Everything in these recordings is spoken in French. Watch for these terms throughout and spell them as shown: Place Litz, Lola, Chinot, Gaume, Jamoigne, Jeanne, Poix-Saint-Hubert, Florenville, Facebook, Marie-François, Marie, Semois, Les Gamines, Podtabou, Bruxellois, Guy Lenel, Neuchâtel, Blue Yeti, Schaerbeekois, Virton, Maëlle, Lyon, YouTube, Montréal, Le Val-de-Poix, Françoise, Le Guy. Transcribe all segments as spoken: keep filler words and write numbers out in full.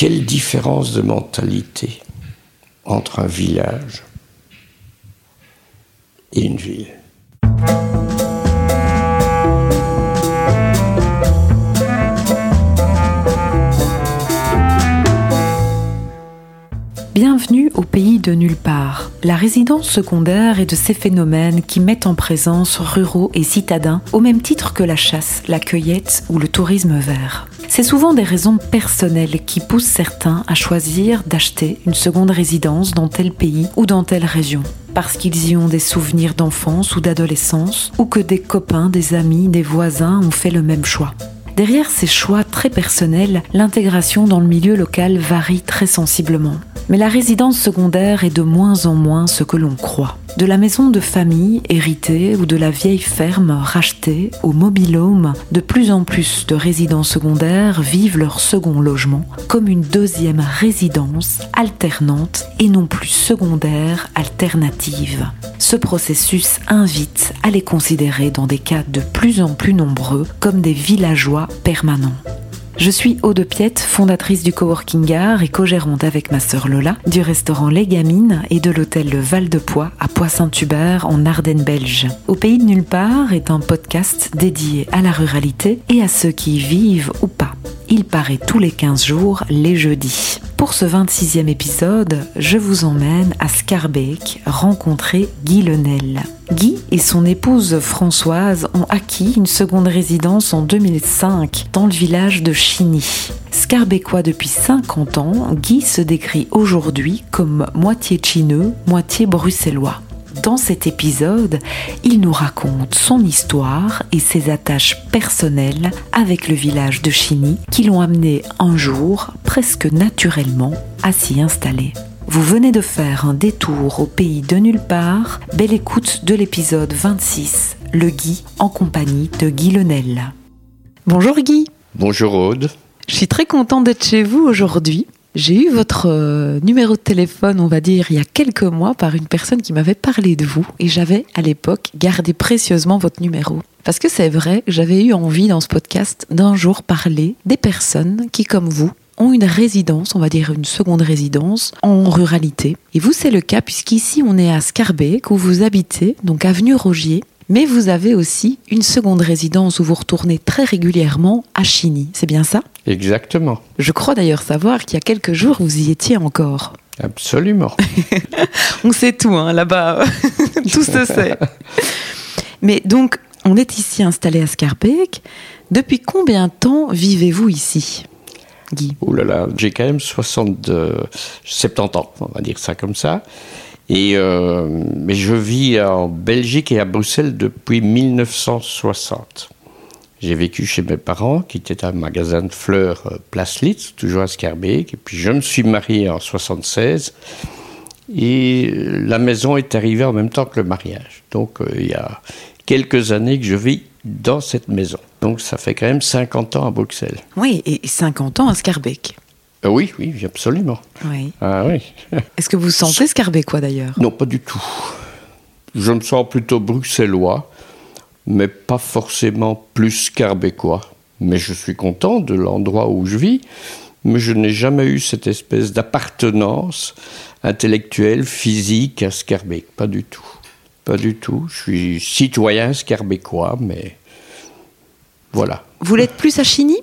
Quelle différence de mentalité entre un village et une ville. Bienvenue au Pays de Nulle Part. La résidence secondaire est de ces phénomènes qui mettent en présence ruraux et citadins au même titre que la chasse, la cueillette ou le tourisme vert. C'est souvent des raisons personnelles qui poussent certains à choisir d'acheter une seconde résidence dans tel pays ou dans telle région. Parce qu'ils y ont des souvenirs d'enfance ou d'adolescence, ou que des copains, des amis, des voisins ont fait le même choix. Derrière ces choix très personnels, l'intégration dans le milieu local varie très sensiblement. Mais la résidence secondaire est de moins en moins ce que l'on croit. De la maison de famille héritée ou de la vieille ferme rachetée au mobil-home, de plus en plus de résidents secondaires vivent leur second logement comme une deuxième résidence alternante et non plus secondaire alternative. Ce processus invite à les considérer dans des cas de plus en plus nombreux comme des villageois permanents. Je suis Aude Piette, fondatrice du Coworking Art et co-gérante avec ma sœur Lola du restaurant Les Gamines et de l'hôtel Le Val-de-Poix à Poix-Saint-Hubert en Ardennes-Belge. Au Pays de Nulle Part est un podcast dédié à la ruralité et à ceux qui y vivent ou pas. Il paraît tous les quinze jours, les jeudis. Pour ce vingt-sixième épisode, je vous emmène à Schaerbeek rencontrer Guy Lenel. Guy et son épouse Françoise ont acquis une seconde résidence en deux mille cinq dans le village de Chiny. Schaerbeekois depuis cinquante ans, Guy se décrit aujourd'hui comme moitié Chinot, moitié Bruxellois. Dans cet épisode, il nous raconte son histoire et ses attaches personnelles avec le village de Chiny qui l'ont amené un jour, presque naturellement, à s'y installer. Vous venez de faire un détour au Pays de Nulle Part. Belle écoute de l'épisode vingt-six, Le Guy, en compagnie de Guy Lenel. Bonjour Guy. Bonjour Aude. Je suis très contente d'être chez vous aujourd'hui. J'ai eu votre euh, numéro de téléphone, on va dire, il y a quelques mois par une personne qui m'avait parlé de vous et j'avais, à l'époque, gardé précieusement votre numéro. Parce que c'est vrai, j'avais eu envie dans ce podcast d'un jour parler des personnes qui, comme vous, ont une résidence, on va dire une seconde résidence, en ruralité. Et vous, c'est le cas puisqu'ici, on est à Schaerbeek où vous habitez, donc avenue Rogier. Mais vous avez aussi une seconde résidence où vous retournez très régulièrement à Chiny, c'est bien ça ? Exactement. Je crois d'ailleurs savoir qu'il y a quelques jours, vous y étiez encore. Absolument. On sait tout, hein, là-bas, tout se sait. Mais donc, on est ici installé à Schaerbeek. Depuis combien de temps vivez-vous ici ? Guy. Oh là là, j'ai quand même soixante-deux, soixante-dix ans, on va dire ça comme ça. Et euh, mais je vis en Belgique et à Bruxelles depuis mille neuf cent soixante. J'ai vécu chez mes parents, qui était un magasin de fleurs, Place Litz, toujours à Schaerbeek. Et puis je me suis marié en soixante-seize. Et la maison est arrivée en même temps que le mariage. Donc euh, il y a quelques années que je vis dans cette maison. Donc ça fait quand même cinquante ans à Bruxelles. Oui, et cinquante ans à Schaerbeek. Oui, oui, absolument. Oui. Ah, oui. Est-ce que vous vous sentez Schaerbeekois d'ailleurs ? Non, pas du tout. Je me sens plutôt bruxellois, mais pas forcément plus Schaerbeekois. Mais je suis content de l'endroit où je vis, mais je n'ai jamais eu cette espèce d'appartenance intellectuelle, physique à Schaerbeek. Pas du tout. Pas du tout. Je suis citoyen Schaerbeekois, mais voilà. Vous l'êtes plus à Chiny ?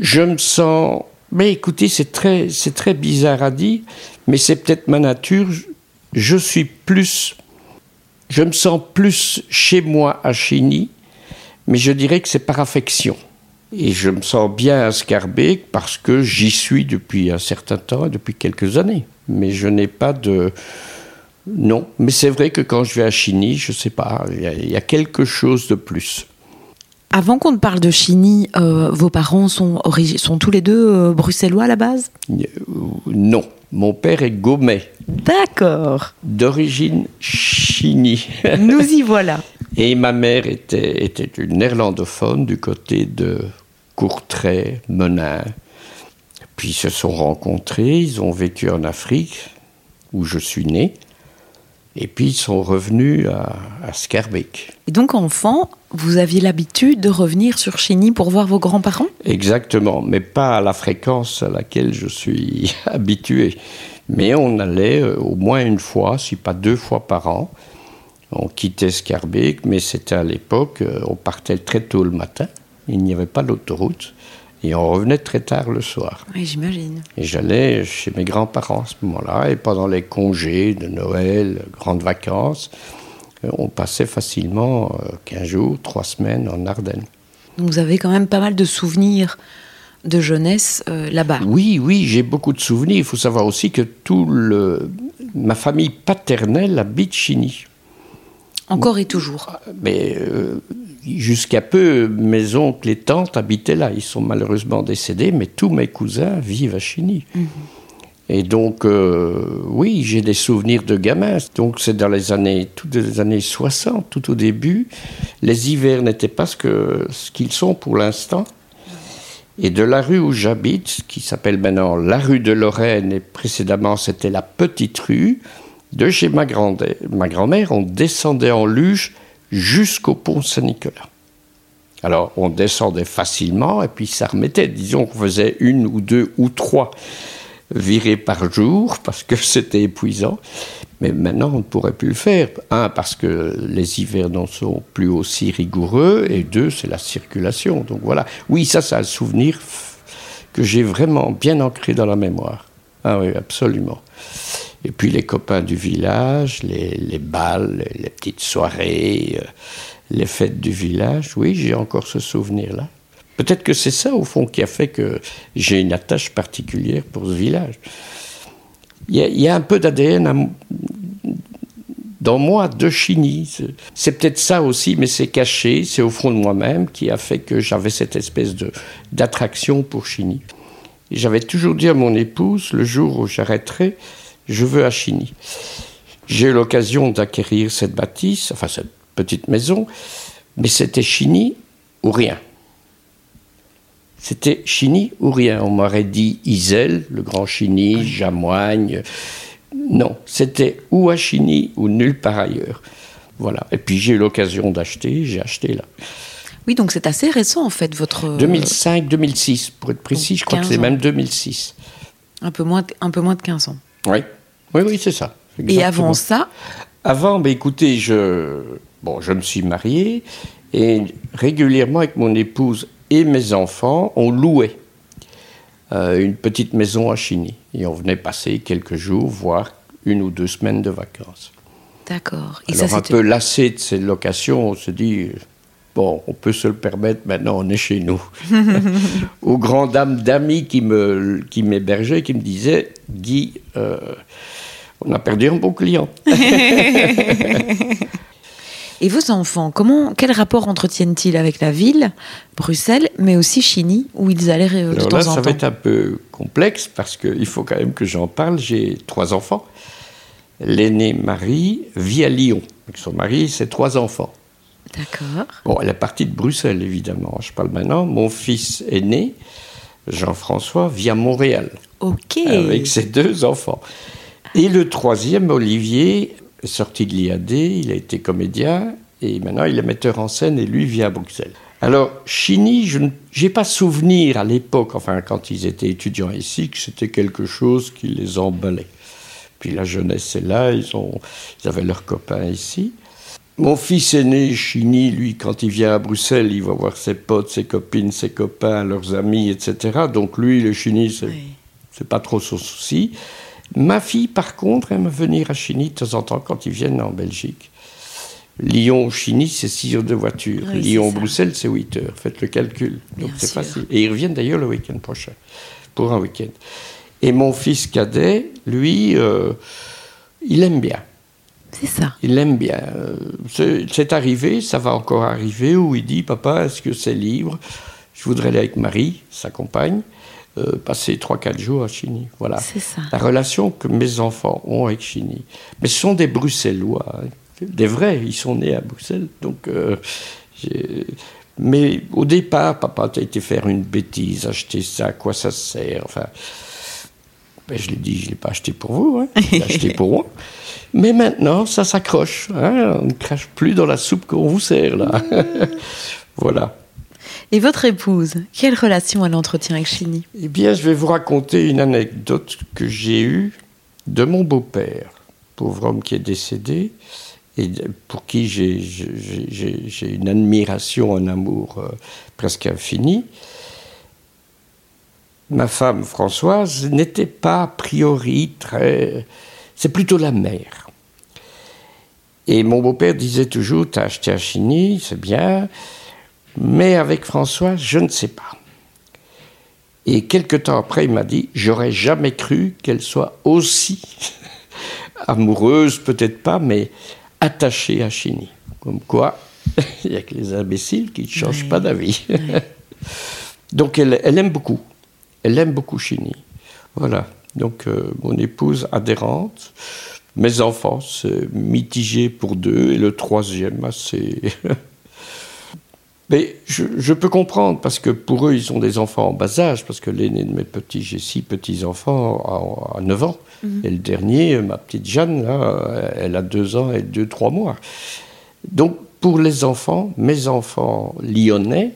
Je me sens... Mais écoutez, c'est très, c'est très bizarre à dire, mais c'est peut-être ma nature. Je, je suis plus, je me sens plus chez moi à Chiny, mais je dirais que c'est par affection. Et je me sens bien à Schaerbeek parce que j'y suis depuis un certain temps, depuis quelques années. Mais je n'ai pas de... Non, mais c'est vrai que quand je vais à Chiny, je ne sais pas, il y a, y a quelque chose de plus. Avant qu'on ne parle de Chiny, euh, vos parents sont, origi- sont tous les deux euh, bruxellois à la base ? Non, mon père est gaumais. D'accord. D'origine Chiny. Nous y voilà. Et ma mère était, était une néerlandophone du côté de Courtrai, Menin. Puis ils se sont rencontrés, ils ont vécu en Afrique, où je suis né. Et puis, ils sont revenus à, à Schaerbeek. Et donc, enfant, vous aviez l'habitude de revenir sur Chiny pour voir vos grands-parents ? Exactement, mais pas à la fréquence à laquelle je suis habitué. Mais on allait au moins une fois, si pas deux fois par an. On quittait Schaerbeek, mais c'était à l'époque, on partait très tôt le matin. Il n'y avait pas d'autoroute. Et on revenait très tard le soir. Oui, j'imagine. Et j'allais chez mes grands-parents à ce moment-là. Et pendant les congés de Noël, grandes vacances, on passait facilement quinze jours, trois semaines en Ardennes. Donc vous avez quand même pas mal de souvenirs de jeunesse euh, là-bas. Oui, oui, j'ai beaucoup de souvenirs. Il faut savoir aussi que tout le... ma famille paternelle habite Chiny. Encore et toujours. Mais euh, jusqu'à peu, mes oncles et tantes habitaient là. Ils sont malheureusement décédés, mais tous mes cousins vivent à Chiny. Mmh. Et donc, euh, oui, j'ai des souvenirs de gamin. Donc, c'est dans les années, toutes les années soixante, tout au début. Les hivers n'étaient pas ce, que, ce qu'ils sont pour l'instant. Et de la rue où j'habite, qui s'appelle maintenant la rue de Lorraine, et précédemment, c'était la Petite Rue... De chez ma, grande, ma grand-mère, on descendait en luge jusqu'au pont Saint-Nicolas. Alors, on descendait facilement et puis ça remettait. Disons qu'on faisait une ou deux ou trois virées par jour parce que c'était épuisant. Mais maintenant, on ne pourrait plus le faire. Un, parce que les hivers n'en sont plus aussi rigoureux. Et deux, c'est la circulation. Donc voilà. Oui, ça, c'est un souvenir que j'ai vraiment bien ancré dans la mémoire. Ah oui, absolument. Et puis les copains du village, les, les balles, les petites soirées, les fêtes du village. Oui, j'ai encore ce souvenir-là. Peut-être que c'est ça, au fond, qui a fait que j'ai une attache particulière pour ce village. Il y a, il y a un peu d'A D N à, dans moi, de Chiny. C'est, c'est peut-être ça aussi, mais c'est caché, c'est au fond de moi-même qui a fait que j'avais cette espèce de, d'attraction pour Chiny. Et j'avais toujours dit à mon épouse, le jour où j'arrêterai, je veux à Chiny. J'ai eu l'occasion d'acquérir cette bâtisse, enfin cette petite maison, mais c'était Chiny ou rien. C'était Chiny ou rien. On m'aurait dit Isel, le grand Chiny, Jamoigne. Non, c'était ou à Chiny ou nulle part ailleurs. Voilà. Et puis j'ai eu l'occasion d'acheter, j'ai acheté là. Oui, donc c'est assez récent en fait, votre... deux mille cinq, deux mille six, pour être précis, je crois que c'est même deux mille six. Un peu moins, un peu moins de quinze ans. Oui, oui, oui, c'est ça. Exactement. Et avant ça ? Avant, bah, écoutez, je, bon, je me suis marié et régulièrement avec mon épouse et mes enfants, on louait euh, une petite maison à Chiny. Et on venait passer quelques jours, voire une ou deux semaines de vacances. D'accord. Et alors ça, un peu lassé de ces locations, on se dit... Bon, on peut se le permettre, maintenant on est chez nous. Aux grandes dames d'amis qui, me, qui m'hébergeaient, qui me disaient « Guy, euh, on a perdu un bon client. » Et vos enfants, comment, quel rapport entretiennent-ils avec la ville, Bruxelles, mais aussi Chiny, où ils allaient de Alors temps là, en temps ça va être un peu complexe, parce qu'il faut quand même que j'en parle. J'ai trois enfants. L'aînée Marie vit à Lyon. Avec son mari, ses trois enfants. D'accord. Bon, elle est partie de Bruxelles, évidemment. Je parle maintenant. Mon fils aîné, Jean-François, vit à Montréal. OK. Avec ses deux enfants. Et le troisième, Olivier, sorti de l'I A D, il a été comédien, et maintenant il est metteur en scène, et lui vit à Bruxelles. Alors, Chiny, je n'ai pas souvenir à l'époque, enfin, quand ils étaient étudiants ici, que c'était quelque chose qui les emballait. Puis la jeunesse est là, ils, ont, ils avaient leurs copains ici. Mon fils aîné, Chiny, lui, quand il vient à Bruxelles, il va voir ses potes, ses copines, ses copains, leurs amis, et cetera. Donc lui, le Chiny, c'est, oui. c'est pas trop son souci. Ma fille, par contre, aime venir à Chiny de temps en temps quand ils viennent en Belgique. Lyon, Chiny, c'est six heures de voiture. Oui, Lyon, c'est Bruxelles, c'est huit heures. Faites le calcul. Donc Bien c'est sûr. Facile. Et ils reviennent d'ailleurs le week-end prochain, pour un week-end. Et mon fils cadet, lui, euh, il aime bien. C'est ça. Il l'aime bien. C'est, c'est arrivé, ça va encore arriver, où il dit « Papa, est-ce que c'est libre ? Je voudrais aller avec Marie, sa compagne, euh, passer trois quatre jours à Chiny. » Voilà. C'est ça. La relation que mes enfants ont avec Chiny. Mais ce sont des Bruxellois, hein. Des vrais, ils sont nés à Bruxelles. Donc, euh, j'ai... Mais au départ, « Papa, t'as été faire une bêtise, acheter ça, à quoi ça sert ?» Enfin... Ben, je l'ai dit, je ne l'ai pas acheté pour vous, hein. Je l'ai acheté pour moi. Mais maintenant, ça s'accroche. Hein. On ne crache plus dans la soupe qu'on vous sert, là. Voilà. Et votre épouse, quelle relation elle entretient avec Chiny ? Eh bien, je vais vous raconter une anecdote que j'ai eue de mon beau-père, pauvre homme qui est décédé, et pour qui j'ai, j'ai, j'ai, j'ai une admiration, un amour euh, presque infini. Ma femme, Françoise, n'était pas a priori très... C'est plutôt la mère. Et mon beau-père disait toujours, t'as acheté à Chiny, c'est bien, mais avec Françoise, je ne sais pas. Et quelque temps après, il m'a dit, j'aurais jamais cru qu'elle soit aussi amoureuse, peut-être pas, mais attachée à Chiny. Comme quoi, il n'y a que les imbéciles qui ne changent ouais. pas d'avis. Ouais. Donc elle, elle aime beaucoup. Elle aime beaucoup Chiny. Voilà. Donc, euh, mon épouse adhérente. Mes enfants, c'est mitigé pour deux. Et le troisième, assez... Mais je, je peux comprendre, parce que pour eux, ils ont des enfants en bas âge. Parce que l'aîné de mes petits, j'ai six petits-enfants à, à neuf ans. Mm-hmm. Et le dernier, ma petite Jeanne, là, elle a deux ans et deux, trois mois. Donc, pour les enfants, mes enfants lyonnais...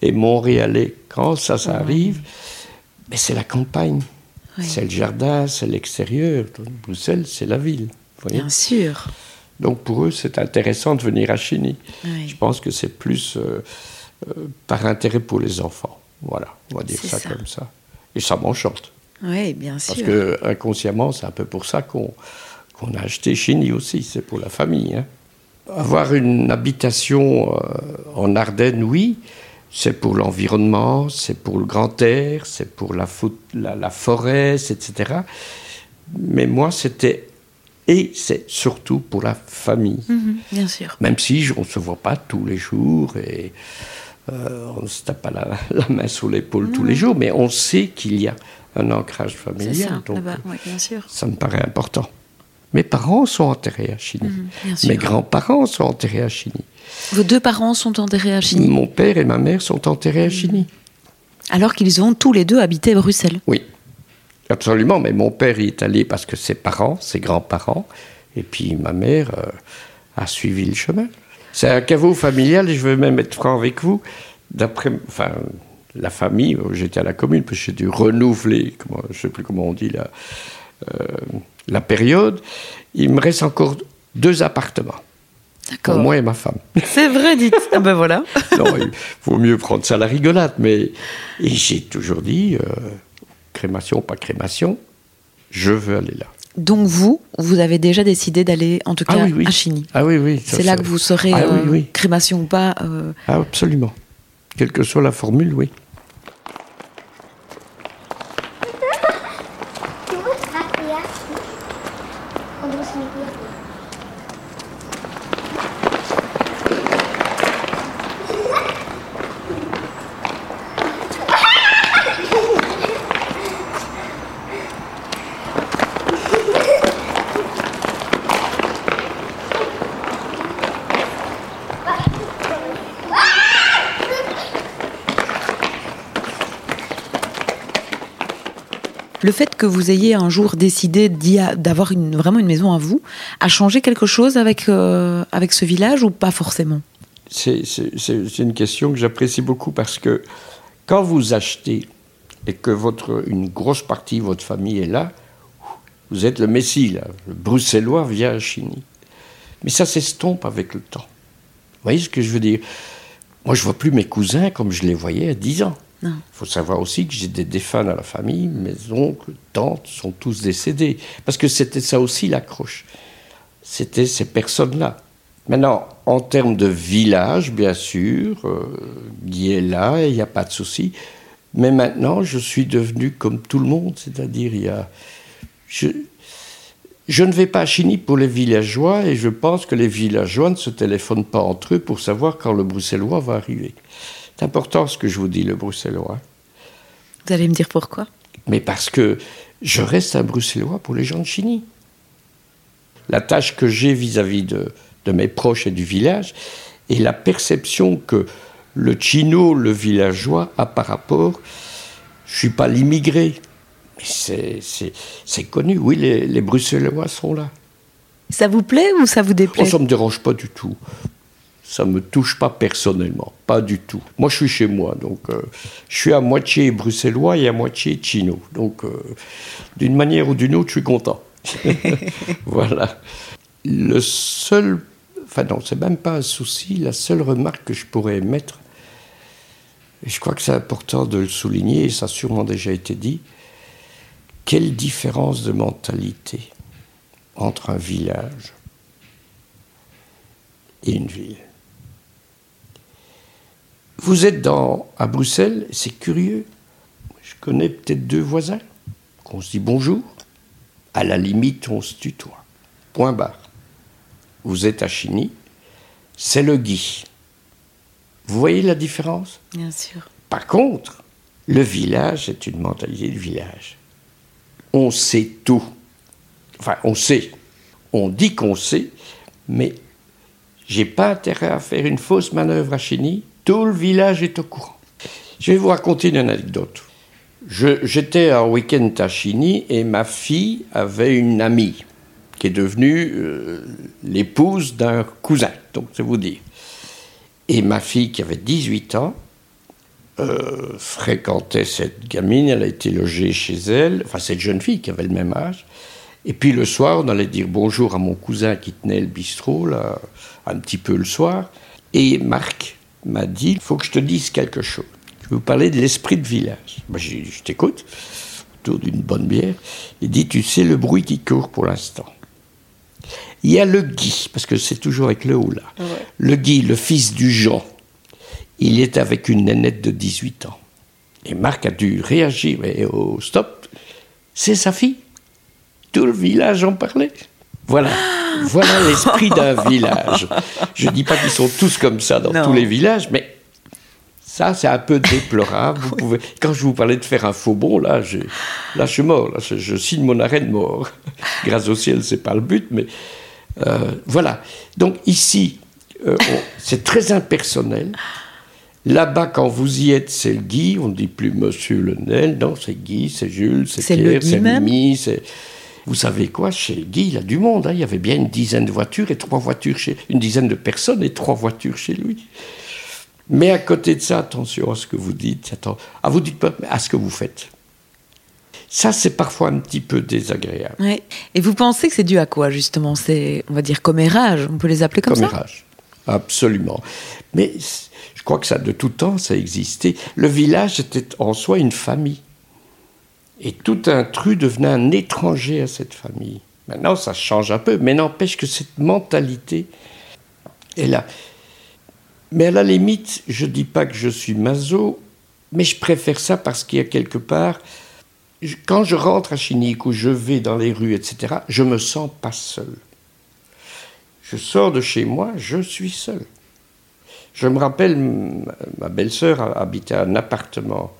Et Montréalais, quand ça, ça arrive, mais c'est la campagne, oui. C'est le jardin, c'est l'extérieur. Bruxelles, c'est la ville. Voyez. Bien sûr. Donc pour eux, c'est intéressant de venir à Chiny. Oui. Je pense que c'est plus euh, euh, par intérêt pour les enfants. Voilà, on va dire ça, ça comme ça. Et ça m'enchante. Oui, bien sûr. Parce que inconsciemment, c'est un peu pour ça qu'on, qu'on a acheté Chiny aussi. C'est pour la famille. Hein. Avoir une habitation euh, en Ardennes, oui. C'est pour l'environnement, c'est pour le grand air, c'est pour la, fo- la, la forêt, et cetera. Mais moi, c'était... Et c'est surtout pour la famille. Mmh, bien sûr. Même si je, on ne se voit pas tous les jours, et euh, on ne se tape pas la, la main sur l'épaule mmh. tous les jours, mais on sait qu'il y a un ancrage familial. C'est ça, donc, là-bas, euh, oui, bien sûr. Ça me paraît important. Mes parents sont enterrés à Chiny. Mmh, mes grands-parents sont enterrés à Chiny. Vos deux parents sont enterrés à Chiny ? Mon père et ma mère sont enterrés à Chiny. Alors qu'ils ont tous les deux habité Bruxelles ? Oui, absolument. Mais mon père y est allé parce que ses parents, ses grands-parents, et puis ma mère euh, a suivi le chemin. C'est un caveau familial, et je vais même être franc avec vous. D'après... Enfin, la famille, j'étais à la commune, parce que j'ai dû renouveler, comment, je ne sais plus comment on dit la, euh, la période. Il me reste encore deux appartements. D'accord. Pour moi et ma femme. C'est vrai, dites. Ah ben voilà. Non, il vaut mieux prendre ça à la rigolade. Mais et j'ai toujours dit, euh, crémation, pas crémation, je veux aller là. Donc vous, vous avez déjà décidé d'aller, en tout cas, ah oui, oui. à Chiny. Ah oui, oui. Ça, c'est ça. Là que vous serez ah, euh, oui, oui. crémation ou pas. Euh... Ah, absolument. Quelle que soit la formule, oui. Le fait que vous ayez un jour décidé d'y a, d'avoir une, vraiment une maison à vous a changé quelque chose avec, euh, avec ce village ou pas forcément ? c'est, c'est, c'est une question que j'apprécie beaucoup parce que quand vous achetez et que votre, une grosse partie de votre famille est là, vous êtes le messie, là. Le Bruxellois vient à Chiny. Mais ça s'estompe avec le temps. Vous voyez ce que je veux dire ? Moi, je ne vois plus mes cousins comme je les voyais à dix ans. Il faut savoir aussi que j'ai des défunts à la famille, mes oncles, tantes sont tous décédés. Parce que c'était ça aussi l'accroche. C'était ces personnes-là. Maintenant, en termes de village, bien sûr, euh, Guy est là, il n'y a pas de souci. Mais maintenant, je suis devenu comme tout le monde, c'est-à-dire, il y a... Je... Je ne vais pas à Chiny pour les villageois et je pense que les villageois ne se téléphonent pas entre eux pour savoir quand le Bruxellois va arriver. C'est important ce que je vous dis, le Bruxellois. Vous allez me dire pourquoi ? Mais parce que je reste un Bruxellois pour les gens de Chiny. La tâche que j'ai vis-à-vis de, de mes proches et du village est la perception que le Chinot, le villageois, a par rapport... Je ne suis pas l'immigré, C'est, c'est, c'est connu, oui, les, les Bruxellois sont là. Ça vous plaît ou ça vous déplaît ? Oh, ça ne me dérange pas du tout. Ça ne me touche pas personnellement, pas du tout. Moi, je suis chez moi, donc euh, je suis à moitié bruxellois et à moitié Chinot. Donc, euh, d'une manière ou d'une autre, je suis content. Voilà. Le seul... Enfin non, c'est même pas un souci. La seule remarque que je pourrais mettre, et je crois que c'est important de le souligner, et ça a sûrement déjà été dit, quelle différence de mentalité entre un village et une ville. Vous êtes dans, à Bruxelles, c'est curieux. Je connais peut-être deux voisins qu'on se dit bonjour. À la limite, on se tutoie. Point barre. Vous êtes à Chiny, c'est le Guy. Vous voyez la différence ? Bien sûr. Par contre, le village est une mentalité de village. On sait tout. Enfin, on sait. On dit qu'on sait, mais j'ai pas intérêt à faire une fausse manœuvre à Chiny. Tout le village est au courant. Je vais vous raconter une anecdote. Je, j'étais un week-end à Chiny et ma fille avait une amie qui est devenue euh, l'épouse d'un cousin, donc c'est vous dire. Et ma fille, qui avait dix-huit ans, Euh, fréquentait cette gamine, elle a été logée chez elle, enfin cette jeune fille qui avait le même âge, et puis le soir on allait dire bonjour à mon cousin qui tenait le bistrot, là, un petit peu le soir, et Marc m'a dit « il faut que je te dise quelque chose, je vais vous parler de l'esprit de village ». Ben, j'ai dit « je t'écoute », autour d'une bonne bière, il dit « tu sais le bruit qui court pour l'instant ». Il y a le Guy, parce que c'est toujours avec le haut là, ouais. Le Guy, le fils du Jean, il est avec une nénette de dix-huit ans. Et Marc a dû réagir. Et oh, stop, c'est sa fille. Tout le village en parlait. Voilà, voilà l'esprit d'un village. Je ne dis pas qu'ils sont tous comme ça dans non. tous les villages, mais ça, c'est un peu déplorable. Vous pouvez... Quand je vous parlais de faire un faux bond, là, j'ai... là je suis mort. Là, je... je signe mon arrêt de mort. Grâce au ciel, ce n'est pas le but, mais euh, voilà. Donc ici, euh, on... c'est très impersonnel. Là-bas, quand vous y êtes, c'est le Guy, on ne dit plus Monsieur Lenel, non, c'est Guy, c'est Jules, c'est, c'est Pierre, c'est Mimi, c'est... Vous savez quoi, chez le Guy, il a du monde, hein. Il y avait bien une dizaine de voitures et trois voitures chez... Une dizaine de personnes et trois voitures chez lui. Mais à côté de ça, attention à ce que vous dites, attends... ah, vous dites pas, mais à ce que vous faites. Ça, c'est parfois un petit peu désagréable. Ouais. Et vous pensez que c'est dû à quoi, justement ? C'est, on va dire, commérages, on peut les appeler comme commérages. ça ? Commérages, absolument. Mais... je crois que ça, de tout temps, ça existait. Le village était en soi une famille. Et tout intrus devenait un étranger à cette famille. Maintenant, ça change un peu, mais n'empêche que cette mentalité est là. Mais à la limite, je ne dis pas que je suis maso, mais je préfère ça parce qu'il y a quelque part... Quand je rentre à Chinique ou je vais dans les rues, et cetera, je ne me sens pas seul. Je sors de chez moi, je suis seul. Je me rappelle, ma belle-sœur habitait un appartement.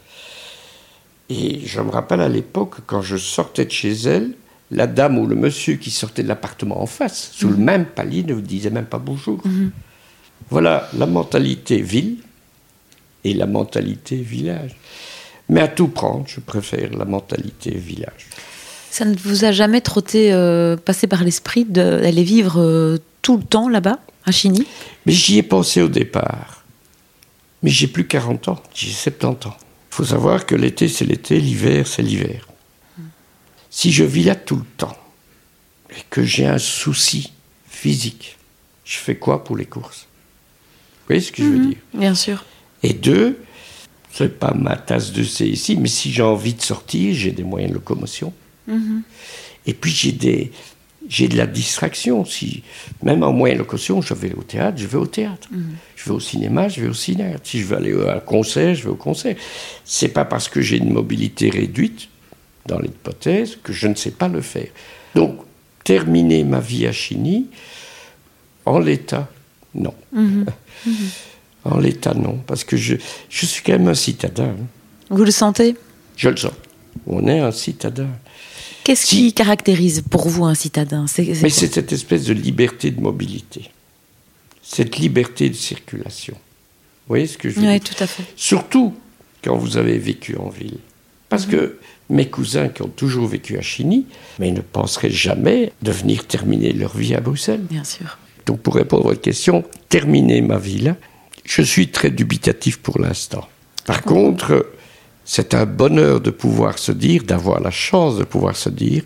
Et je me rappelle à l'époque, quand je sortais de chez elle, la dame ou le monsieur qui sortait de l'appartement en face, sous mmh. le même palier, ne vous disait même pas bonjour. Mmh. Voilà la mentalité ville et la mentalité village. Mais à tout prendre, je préfère la mentalité village. Ça ne vous a jamais trotté, euh, passé par l'esprit d'aller vivre euh, tout le temps là-bas ? À Chiny ? Mais j'y ai pensé au départ. Mais j'ai plus quarante ans, j'ai soixante-dix ans. Il faut savoir que l'été, c'est l'été, l'hiver, c'est l'hiver. Si je vis là tout le temps et que j'ai un souci physique, je fais quoi pour les courses ? Vous voyez ce que mmh, je veux dire ? Bien sûr. Et deux, c'est pas ma tasse de thé ici, mais si j'ai envie de sortir, j'ai des moyens de locomotion. Mmh. Et puis j'ai des... J'ai de la distraction. Si, même en moyenne location, je vais au théâtre, je vais au théâtre. Mmh. Je vais au cinéma, je vais au cinéma. Si je veux aller à un concert, je vais au concert. C'est pas parce que j'ai une mobilité réduite, dans l'hypothèse, que je ne sais pas le faire. Donc, terminer ma vie à Chiny, en l'état, non. Mmh. Mmh. En l'état, non. Parce que je, je suis quand même un citadin. Vous le sentez ? Je le sens. On est un citadin. Qu'est-ce si. qui caractérise pour vous un citadin ? c'est, c'est Mais c'est cette espèce de liberté de mobilité, cette liberté de circulation. Vous voyez ce que je veux oui, dire ? Oui, tout à fait. Surtout quand vous avez vécu en ville. Parce que mes cousins qui ont toujours vécu à Chiny, mais ils ne penseraient jamais de venir terminer leur vie à Bruxelles. Bien sûr. Donc pour répondre à votre question, terminer ma vie là, je suis très dubitatif pour l'instant. Par oh. contre, c'est un bonheur de pouvoir se dire, d'avoir la chance de pouvoir se dire,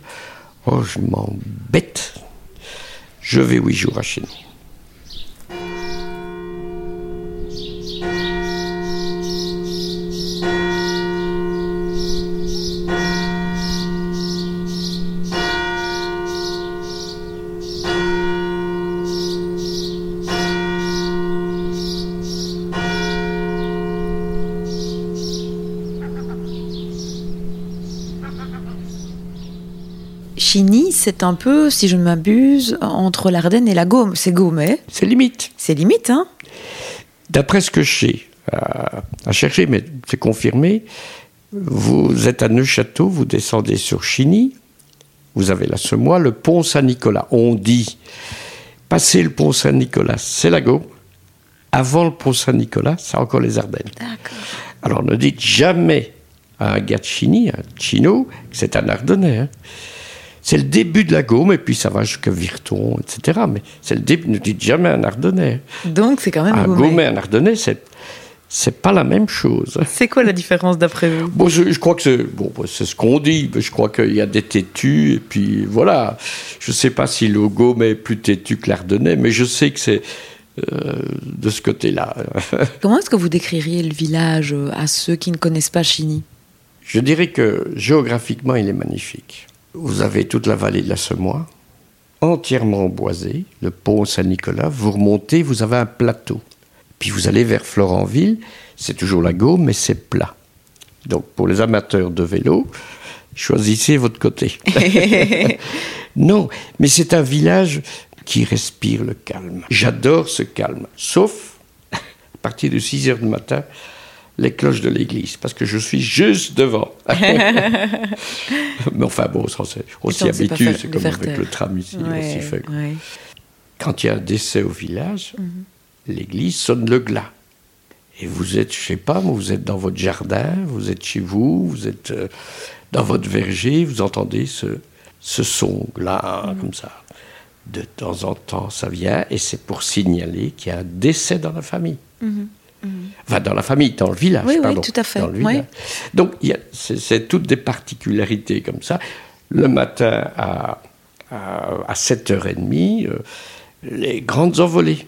oh je m'embête, je vais huit jours à Chiny. Chiny, c'est un peu, si je ne m'abuse, entre l'Ardenne et la Gaume. C'est Gaumet. C'est limite. C'est limite, hein. D'après ce que je sais, à, à chercher, mais c'est confirmé, vous êtes à Neuchâtel, vous descendez sur Chiny, vous avez la Semois, le pont Saint-Nicolas. On dit, passer le pont Saint-Nicolas, c'est la Gaume. Avant le pont Saint-Nicolas, c'est encore les Ardennes. D'accord. Alors ne dites jamais à un gars de Chiny, un Chinot, que c'est un Ardennais, hein. C'est le début de la Gaume, et puis ça va jusqu'à Virton, et cetera. Mais c'est le début, ne dites jamais un Ardennais. Donc c'est quand même un Gaume. Un Gaume et un Ardennais, c'est, c'est pas la même chose. C'est quoi la différence d'après vous ? Bon, je, je crois que c'est, bon, c'est ce qu'on dit. Je crois qu'il y a des têtus, et puis voilà. Je sais pas si le Gaume est plus têtu que l'Ardennais, mais je sais que c'est euh, de ce côté-là. Comment est-ce que vous décririez le village à ceux qui ne connaissent pas Chiny ? Je dirais que géographiquement, il est magnifique. Vous avez toute la vallée de la Semois, entièrement boisée, le pont Saint-Nicolas, vous remontez, vous avez un plateau. Puis vous allez vers Florenville, c'est toujours la Gaume, mais c'est plat. Donc pour les amateurs de vélo, choisissez votre côté. Non, mais c'est un village qui respire le calme. J'adore ce calme, sauf à partir de six heures du matin, les cloches de l'église, parce que je suis juste devant. Mais enfin bon, on s'y habitue, c'est comme avec terre. Le tram ici, ouais, on s'y fait. Ouais. Quand il y a un décès au village, mm-hmm. l'église sonne le glas. Et vous êtes, je ne sais pas, vous êtes dans votre jardin, vous êtes chez vous, vous êtes euh, dans votre verger, vous entendez ce, ce son glas, mm-hmm. comme ça. De temps en temps, ça vient, et c'est pour signaler qu'il y a un décès dans la famille. Mm-hmm. Enfin, dans la famille, dans le village, oui, pardon. Oui, tout à fait. Dans le village. Oui. Donc, il y a, c'est, c'est toutes des particularités comme ça. Le matin, à, à, à sept heures trente, euh, les grandes envolées.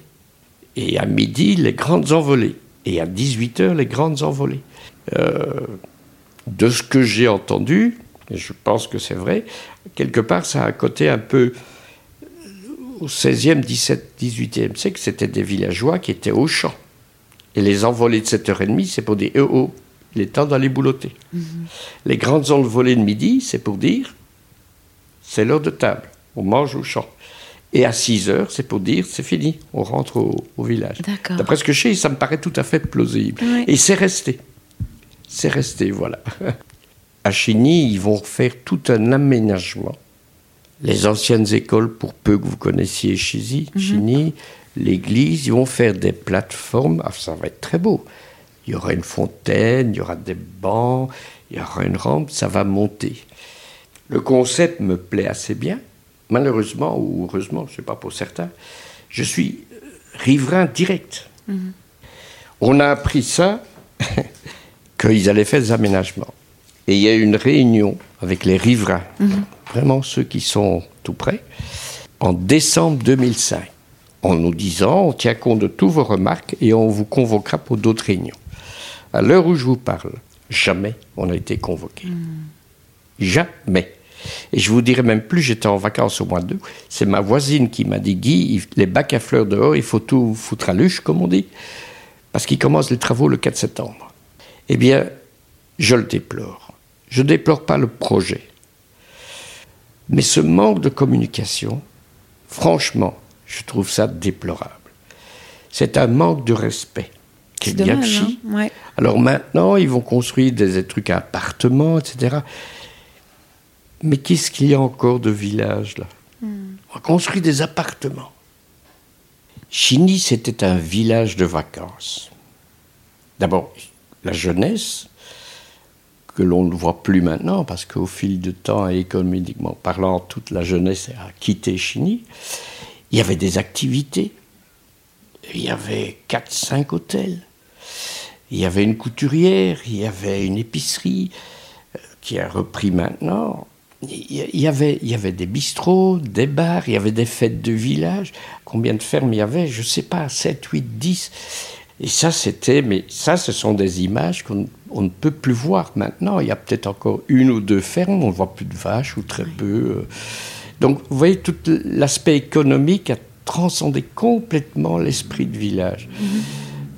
Et à midi, les grandes envolées. Et à dix-huit heures, les grandes envolées. Euh, de ce que j'ai entendu, et je pense que c'est vrai, quelque part, ça a un côté un peu... Au seizième, dix-septième, dix-huitième siècle, c'était des villageois qui étaient au champ. Et les envolées de sept heures trente, c'est pour dire « Oh, oh, il est temps d'aller boulotter. Mm-hmm. » Les grandes envolées de midi, c'est pour dire « C'est l'heure de table, on mange au champ. » Et à six heures, c'est pour dire « C'est fini, on rentre au, au village. » D'accord. D'après ce que je sais, ça me paraît tout à fait plausible. Oui. Et c'est resté. C'est resté, voilà. À Chiny, ils vont refaire tout un aménagement. Les anciennes écoles, pour peu que vous connaissiez Chiny, mm-hmm. Chiny... L'église, ils vont faire des plateformes, ah, ça va être très beau. Il y aura une fontaine, il y aura des bancs, il y aura une rampe, ça va monter. Le concept me plaît assez bien. Malheureusement, ou heureusement, je ne sais pas pour certains, je suis riverain direct. Mmh. On a appris ça, qu'ils allaient faire des aménagements. Et il y a eu une réunion avec les riverains, mmh. vraiment ceux qui sont tout près, en décembre deux mille cinq. En nous disant, on tient compte de toutes vos remarques et on vous convoquera pour d'autres réunions. À l'heure où je vous parle, jamais on a été convoqué. Mmh. Jamais. Et je vous dirai même plus, j'étais en vacances au mois d'août, c'est ma voisine qui m'a dit, Guy, les bacs à fleurs dehors, il faut tout foutre à l'huche, comme on dit, parce qu'ils commencent les travaux le quatre septembre. Eh bien, je le déplore. Je ne déplore pas le projet. Mais ce manque de communication, franchement, je trouve ça déplorable. C'est un manque de respect. C'est dommage, hein, ouais. Alors maintenant, ils vont construire des, des trucs à appartements, et cetera. Mais qu'est-ce qu'il y a encore de village, là ? mm. On construit des appartements. Chiny, c'était un village de vacances. D'abord, la jeunesse, que l'on ne voit plus maintenant, parce qu'au fil du temps, et économiquement parlant, toute la jeunesse a quitté Chiny. Il y avait des activités. Il y avait quatre cinq hôtels. Il y avait une couturière, il y avait une épicerie qui a repris maintenant. Il y avait, il y avait des bistrots, des bars, il y avait des fêtes de village. Combien de fermes il y avait? Je ne sais pas, sept, huit, dix. Et ça, c'était, mais ça, ce sont des images qu'on on ne peut plus voir maintenant. Il y a peut-être encore une ou deux fermes, on ne voit plus de vaches ou très peu. Donc, vous voyez, tout l'aspect économique a transcendé complètement l'esprit de village. Mmh.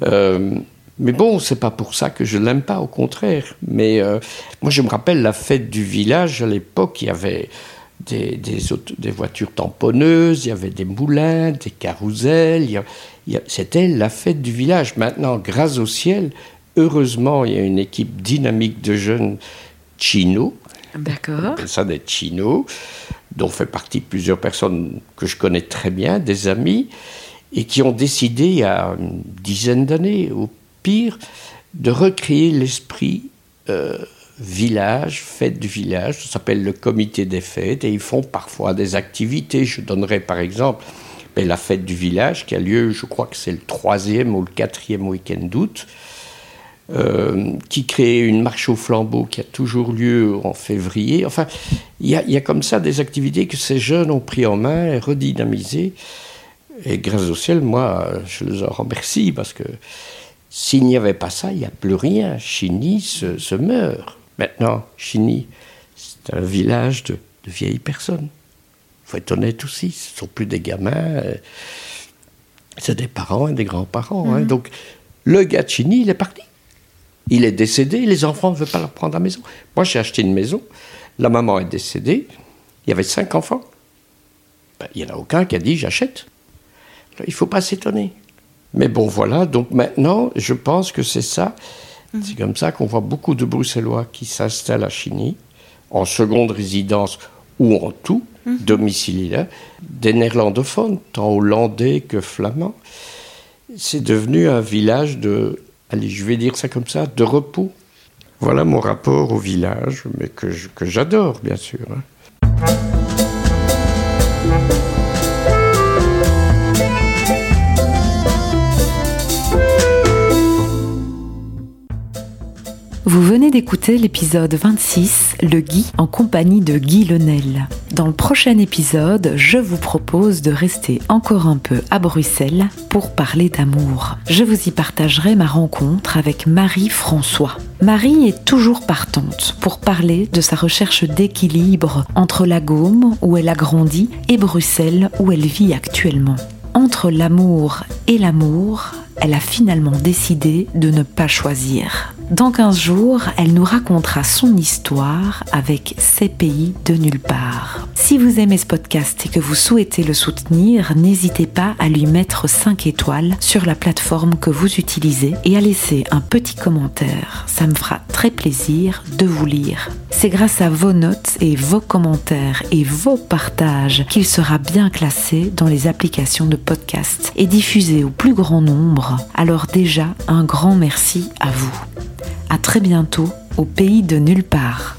Euh, mais bon, c'est pas pour ça que je l'aime pas, au contraire. Mais euh, moi, je me rappelle la fête du village. À l'époque, il y avait des, des, auto- des voitures tamponneuses, il y avait des moulins, des carousels. Il y a, il y a, c'était la fête du village. Maintenant, grâce au ciel, heureusement, il y a une équipe dynamique de jeunes Chinot. D'accord. On appelle ça des Chinot, dont fait partie plusieurs personnes que je connais très bien, des amis, et qui ont décidé, il y a une dizaine d'années, au pire, de recréer l'esprit euh, village, fête du village. Ça s'appelle le comité des fêtes, et ils font parfois des activités. Je donnerai par exemple ben, la fête du village, qui a lieu, je crois que c'est le troisième ou le quatrième week-end d'août, Euh, qui crée une marche au flambeau qui a toujours lieu en février. Enfin, il y a, y a comme ça des activités que ces jeunes ont pris en main et redynamisées. Et grâce au ciel, moi, je les en remercie, parce que s'il n'y avait pas ça, il n'y a plus rien. Chiny se, se meurt. Maintenant, Chiny, c'est un village de, de vieilles personnes. Il faut être honnête aussi, ce ne sont plus des gamins, c'est des parents et des grands-parents. Mmh. Hein. Donc, le gars de Chiny, il est parti. Il est décédé, les enfants ne veulent pas leur prendre à la maison. Moi, j'ai acheté une maison, la maman est décédée, il y avait cinq enfants. Ben, il n'y en a aucun qui a dit « j'achète ». Il ne faut pas s'étonner. Mais bon, voilà, donc maintenant, je pense que c'est ça. Mmh. C'est comme ça qu'on voit beaucoup de Bruxellois qui s'installent à Chiny, en seconde résidence ou en tout, mmh. domiciliés là, des néerlandophones, tant hollandais que flamands. C'est devenu un village de... Allez, je vais dire ça comme ça, de repos. Voilà mon rapport au village, mais que, je, que j'adore, bien sûr. Hein. Vous venez d'écouter l'épisode vingt-six, Le Guy, en compagnie de Guy Lenel. Dans le prochain épisode, je vous propose de rester encore un peu à Bruxelles pour parler d'amour. Je vous y partagerai ma rencontre avec Marie-François. Marie est toujours partante pour parler de sa recherche d'équilibre entre la Gaume, où elle a grandi, et Bruxelles, où elle vit actuellement. Entre l'amour et l'amour, elle a finalement décidé de ne pas choisir. Dans quinze jours, elle nous racontera son histoire avec Au Pays de Nulle Part. Si vous aimez ce podcast et que vous souhaitez le soutenir, n'hésitez pas à lui mettre cinq étoiles sur la plateforme que vous utilisez et à laisser un petit commentaire. Ça me fera très plaisir de vous lire. C'est grâce à vos notes et vos commentaires et vos partages qu'il sera bien classé dans les applications de podcast et diffusé au plus grand nombre. Alors déjà, un grand merci à vous. À très bientôt, au Pays de Nulle Part.